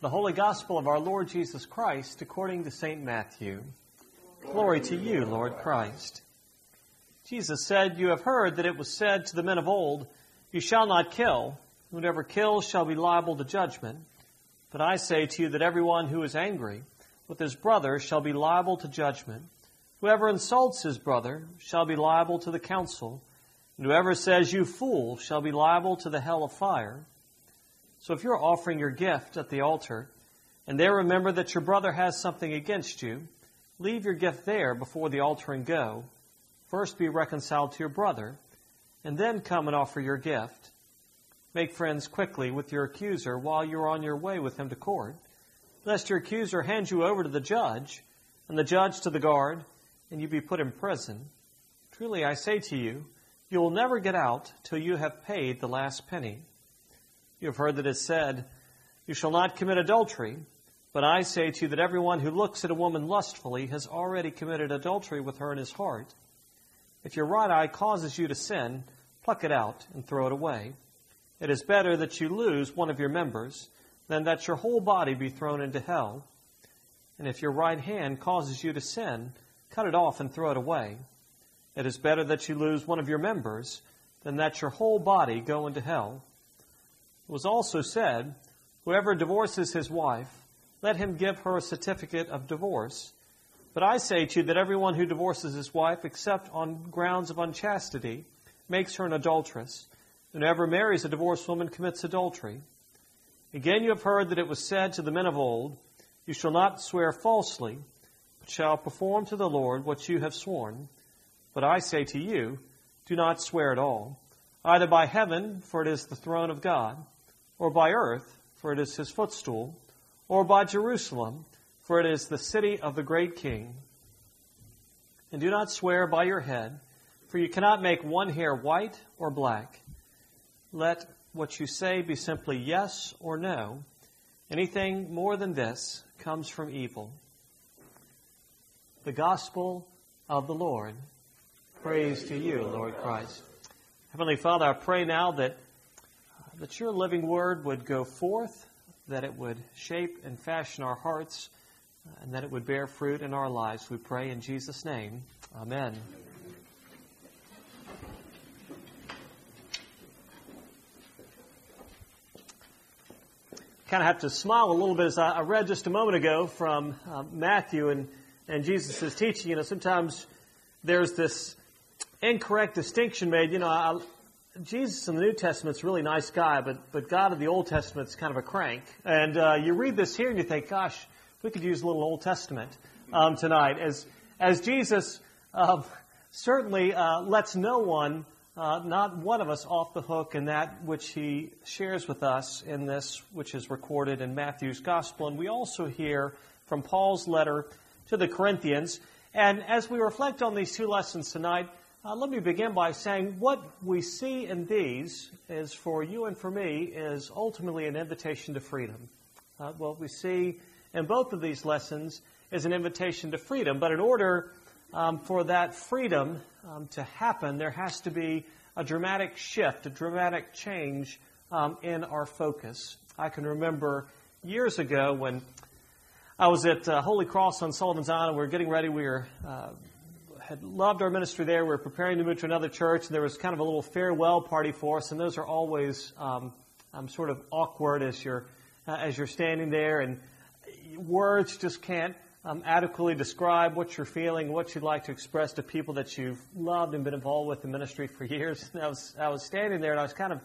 The Holy Gospel of our Lord Jesus Christ according to St. Matthew. Glory to you, Lord Christ. Jesus said, "You have heard that it was said to the men of old, 'You shall not kill. Whoever kills shall be liable to judgment.' But I say to you that everyone who is angry with his brother shall be liable to judgment. Whoever insults his brother shall be liable to the council, and whoever says, 'You fool,' shall be liable to the hell of fire. So if you're offering your gift at the altar, and there remember that your brother has something against you, leave your gift there before the altar and go. First be reconciled to your brother, and then come and offer your gift. Make friends quickly with your accuser while you're on your way with him to court, lest your accuser hand you over to the judge, and the judge to the guard, and you be put in prison. Truly I say to you, you will never get out till you have paid the last penny. You have heard that it is said, 'You shall not commit adultery.' But I say to you that everyone who looks at a woman lustfully has already committed adultery with her in his heart. If your right eye causes you to sin, pluck it out and throw it away. It is better that you lose one of your members than that your whole body be thrown into hell. And if your right hand causes you to sin, cut it off and throw it away. It is better that you lose one of your members than that your whole body go into hell. It was also said, 'Whoever divorces his wife, let him give her a certificate of divorce.' But I say to you that everyone who divorces his wife, except on grounds of unchastity, makes her an adulteress. And whoever marries a divorced woman commits adultery. Again you have heard that it was said to the men of old, 'You shall not swear falsely, but shall perform to the Lord what you have sworn.' But I say to you, do not swear at all, either by heaven, for it is the throne of God, or by earth, for it is his footstool, or by Jerusalem, for it is the city of the great King. And do not swear by your head, for you cannot make one hair white or black. Let what you say be simply yes or no. Anything more than this comes from evil." The Gospel of the Lord. Praise to you, Lord Christ. Heavenly Father, I pray now that your living word would go forth, that it would shape and fashion our hearts, and that it would bear fruit in our lives. We pray in Jesus' name. Amen. Kind of have to smile a little bit as I read just a moment ago from Matthew and Jesus' teaching. You know, sometimes there's this incorrect distinction made. You know, Jesus in the New Testament's a really nice guy, but God of the Old Testament's kind of a crank. And you read this here and you think, gosh, we could use a little Old Testament tonight. As Jesus certainly lets no one, not one of us, off the hook in that which he shares with us in this, which is recorded in Matthew's Gospel. And we also hear from Paul's letter to the Corinthians. And as we reflect on these two lessons tonight, let me begin by saying what we see in these is, for you and for me, is ultimately an invitation to freedom. What we see in both of these lessons is an invitation to freedom. But in order for that freedom to happen, there has to be a dramatic shift, a dramatic change in our focus. I can remember years ago when I was at Holy Cross on Solomon's Island. We were getting ready. We were, had loved our ministry there. We were preparing to move to another church. And there was kind of a little farewell party for us, and those are always sort of awkward as you're standing there, and words just can't adequately describe what you're feeling, what you'd like to express to people that you've loved and been involved with in ministry for years. And I was standing there, and I was kind of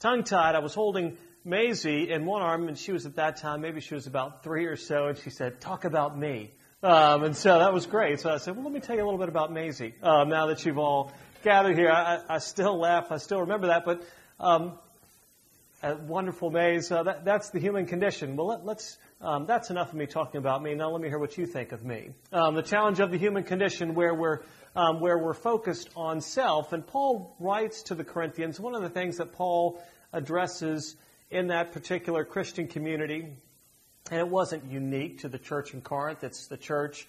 tongue-tied. I was holding Maisie in one arm, and she was at that time, maybe she was about 3 or so, and she said, "Talk about me." And so that was great. So I said, well, let me tell you a little bit about Maisie. Now that you've all gathered here, I still laugh. I still remember that. But wonderful Maisie, that's the human condition. Well, let's that's enough of me talking about me. Now let me hear what you think of me. The challenge of the human condition, where we're focused on self. And Paul writes to the Corinthians. One of the things that Paul addresses in that particular Christian community, and it wasn't unique to the church in Corinth. It's the church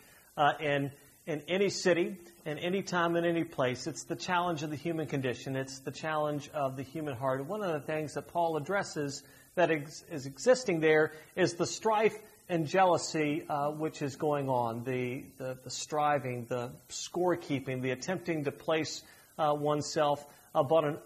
in any city, in any time, in any place. It's the challenge of the human condition. It's the challenge of the human heart. One of the things that Paul addresses that is existing there is the strife and jealousy which is going on, the striving, the scorekeeping, the attempting to place oneself upon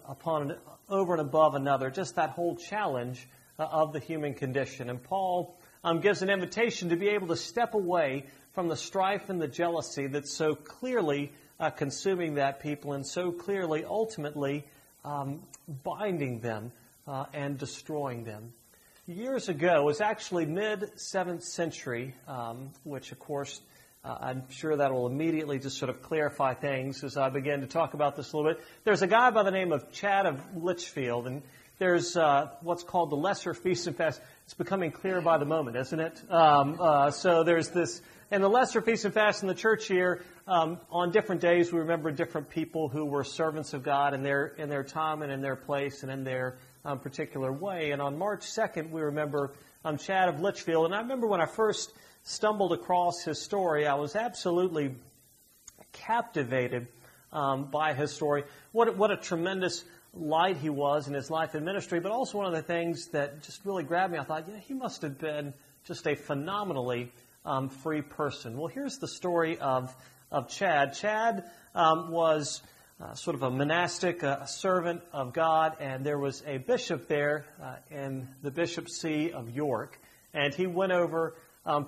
over and above another, just that whole challenge of the human condition. And Paul gives an invitation to be able to step away from the strife and the jealousy that's so clearly consuming that people and so clearly ultimately binding them and destroying them. Years ago, it was actually mid-7th century, which of course I'm sure that will immediately just sort of clarify things as I begin to talk about this a little bit. There's a guy by the name of Chad of Lichfield, and there's what's called the Lesser Feast and Fast. It's becoming clear by the moment, isn't it? So there's this, and the Lesser Feast and Fast in the church year, on different days we remember different people who were servants of God in their time and in their place and in their particular way. And on March 2nd, we remember Chad of Lichfield. And I remember when I first stumbled across his story, I was absolutely captivated by his story. What a tremendous light he was in his life and ministry, but also one of the things that just really grabbed me, I thought, he must have been just a phenomenally free person. Well, here's the story of Chad. Chad was sort of a monastic, a servant of God, and there was a bishop there in the bishop's see of York, and he went over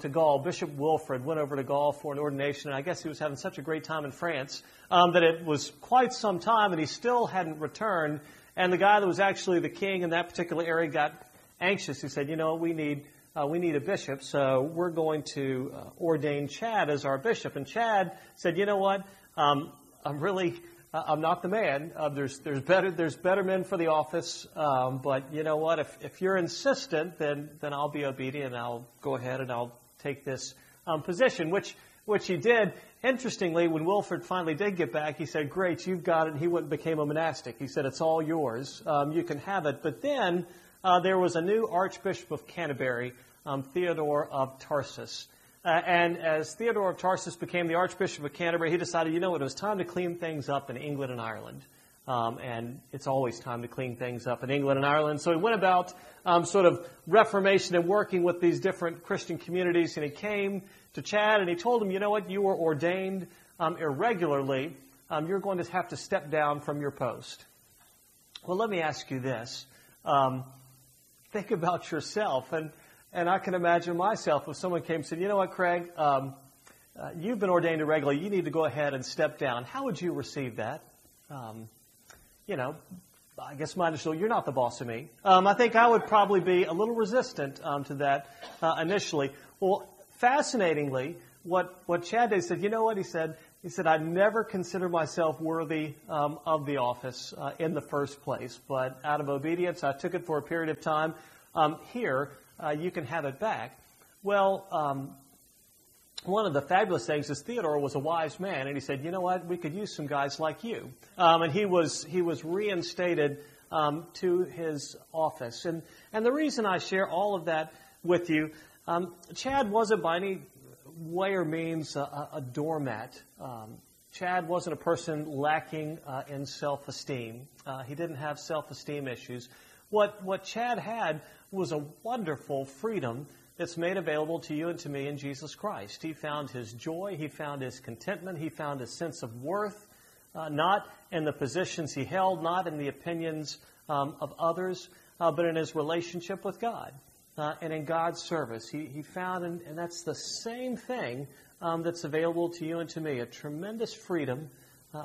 to Gaul. Bishop Wilfrid went over to Gaul for an ordination, and I guess he was having such a great time in France that it was quite some time, and he still hadn't returned. And the guy that was actually the king in that particular area got anxious. He said, we need a bishop, so we're going to ordain Chad as our bishop. And Chad said, I'm not the man. There's better men for the office. But you know what? If you're insistent, then I'll be obedient. And I'll go ahead and I'll take this position, which he did. Interestingly, when Wilfrid finally did get back, he said, "Great, you've got it." And he went and became a monastic. He said, "It's all yours. You can have it." But then there was a new Archbishop of Canterbury, Theodore of Tarsus. And as Theodore of Tarsus became the Archbishop of Canterbury, he decided, it was time to clean things up in England and Ireland. And it's always time to clean things up in England and Ireland. So he went about sort of reformation and working with these different Christian communities. And he came to Chad and he told him, you were ordained irregularly. You're going to have to step down from your post. Well, let me ask you this. Think about yourself. And I can imagine myself if someone came and said, "You know what, Craig, you've been ordained irregularly. You need to go ahead and step down." How would you receive that? I guess mine is, "You're not the boss of me." I think I would probably be a little resistant to that initially. Well, fascinatingly, what Chad did, said, he said? He said, "I never considered myself worthy of the office in the first place, but out of obedience, I took it for a period of time here. You can have it back." Well, one of the fabulous things is Theodore was a wise man, and he said, we could use some guys like you. And he was reinstated to his office. And the reason I share all of that with you, Chad wasn't by any way or means a doormat. Chad wasn't a person lacking in self-esteem. He didn't have self-esteem issues. What Chad had was a wonderful freedom that's made available to you and to me in Jesus Christ. He found his joy. He found his contentment. He found his sense of worth, not in the positions he held, not in the opinions of others, but in his relationship with God and in God's service. He found, and that's the same thing that's available to you and to me, a tremendous freedom,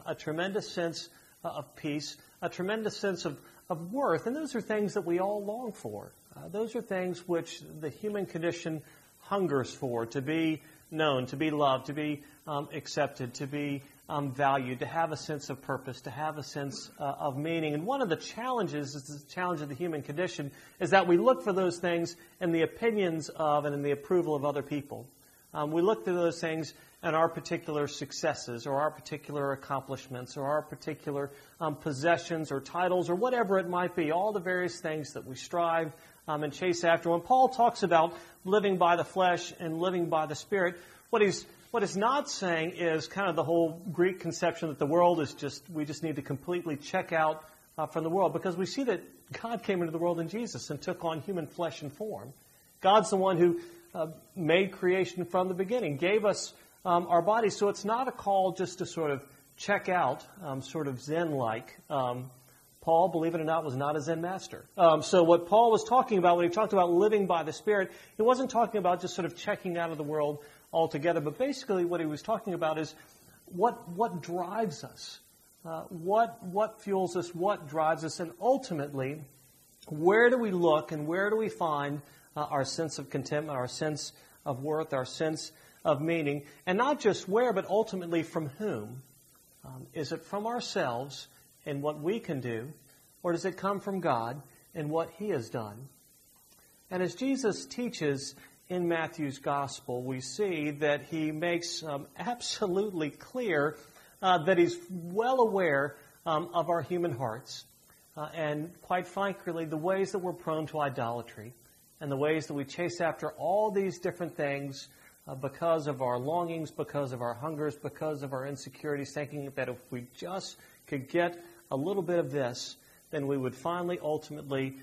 a tremendous sense of peace, a tremendous sense of worth. And those are things that we all long for. Those are things which the human condition hungers for, to be known, to be loved, to be accepted, to be valued, to have a sense of purpose, to have a sense of meaning. And one of the challenges, is the challenge of the human condition, is that we look for those things in the opinions of and in the approval of other people. We look for those things in our particular successes or our particular accomplishments or our particular possessions or titles or whatever it might be, all the various things that we strive and chase after. When Paul talks about living by the flesh and living by the Spirit, what he's not saying is kind of the whole Greek conception that the world is just, we just need to completely check out from the world, because we see that God came into the world in Jesus and took on human flesh and form. God's the one who made creation from the beginning, gave us our bodies. So it's not a call just to sort of check out, sort of Zen-like. Paul, believe it or not, was not a Zen master. So what Paul was talking about when he talked about living by the Spirit, he wasn't talking about just sort of checking out of the world altogether, but basically what he was talking about is what drives us, what fuels us, what drives us, and ultimately, where do we look and where do we find our sense of contentment, our sense of worth, our sense of meaning, and not just where, but ultimately from whom? Is it from ourselves and what we can do, or does it come from God and what He has done? And as Jesus teaches in Matthew's Gospel, we see that He makes absolutely clear that He's well aware of our human hearts and, quite frankly, the ways that we're prone to idolatry and the ways that we chase after all these different things because of our longings, because of our hungers, because of our insecurities, thinking that if we just could get a little bit of this, then we would finally, ultimately,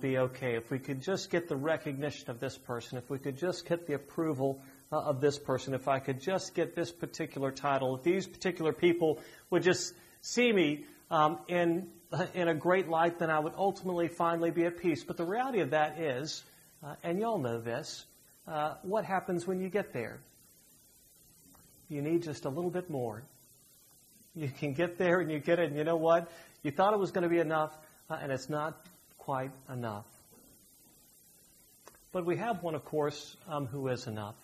be okay. If we could just get the recognition of this person, if we could just get the approval of this person, if I could just get this particular title, if these particular people would just see me in a great light, then I would ultimately, finally be at peace. But the reality of that is, and y'all know this, what happens when you get there? You need just a little bit more. You can get there and you get it, and you know what? You thought it was going to be enough, and it's not quite enough. But we have one, of course, who is enough.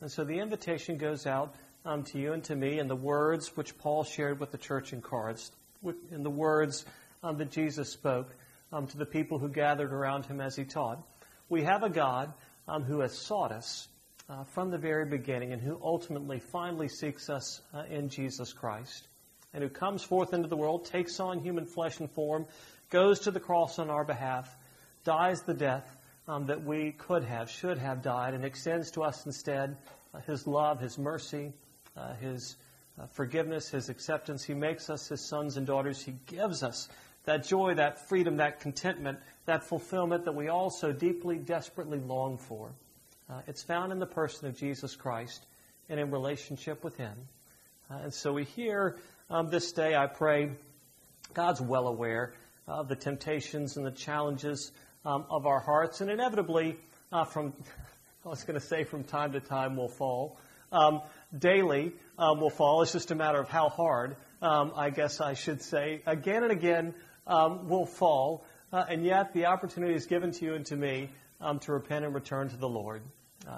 And so the invitation goes out to you and to me in the words which Paul shared with the church in Corinth, in the words that Jesus spoke to the people who gathered around him as he taught. We have a God who has sought us from the very beginning and who ultimately finally seeks us in Jesus Christ, and who comes forth into the world, takes on human flesh and form, goes to the cross on our behalf, dies the death that we could have, should have died, and extends to us instead His love, His mercy, His forgiveness, His acceptance. He makes us His sons and daughters. He gives us that joy, that freedom, that contentment, that fulfillment that we all so deeply, desperately long for. It's found in the person of Jesus Christ and in relationship with Him. And so we hear this day, I pray, God's well aware of the temptations and the challenges of our hearts. And inevitably, from time to time we'll fall. Daily we'll fall. It's just a matter of how hard, I guess I should say. Again and again we'll fall. And yet the opportunity is given to you and to me to repent and return to the Lord,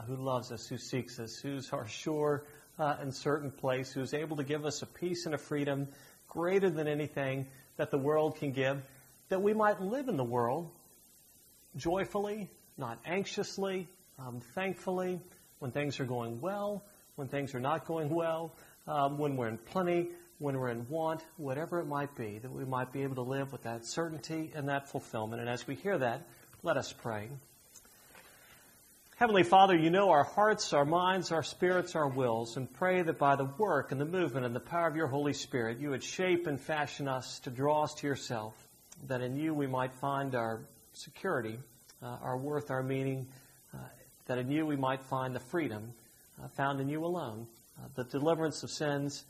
who loves us, who seeks us, who's our sure and certain place, who's able to give us a peace and a freedom greater than anything that the world can give, that we might live in the world joyfully, not anxiously, thankfully, when things are going well, when things are not going well, when we're in plenty, when we're in want, whatever it might be, that we might be able to live with that certainty and that fulfillment. And as we hear that, let us pray. Heavenly Father, you know our hearts, our minds, our spirits, our wills, and pray that by the work and the movement and the power of your Holy Spirit, you would shape and fashion us to draw us to yourself, that in you we might find our security, our worth, our meaning, that in you we might find the freedom found in you alone, the deliverance of sins,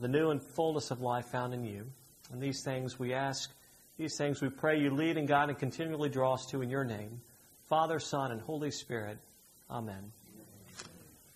the new and fullness of life found in you. And these things we ask, these things we pray you lead and guide and continually draw us to in your name. Father, Son, and Holy Spirit. Amen.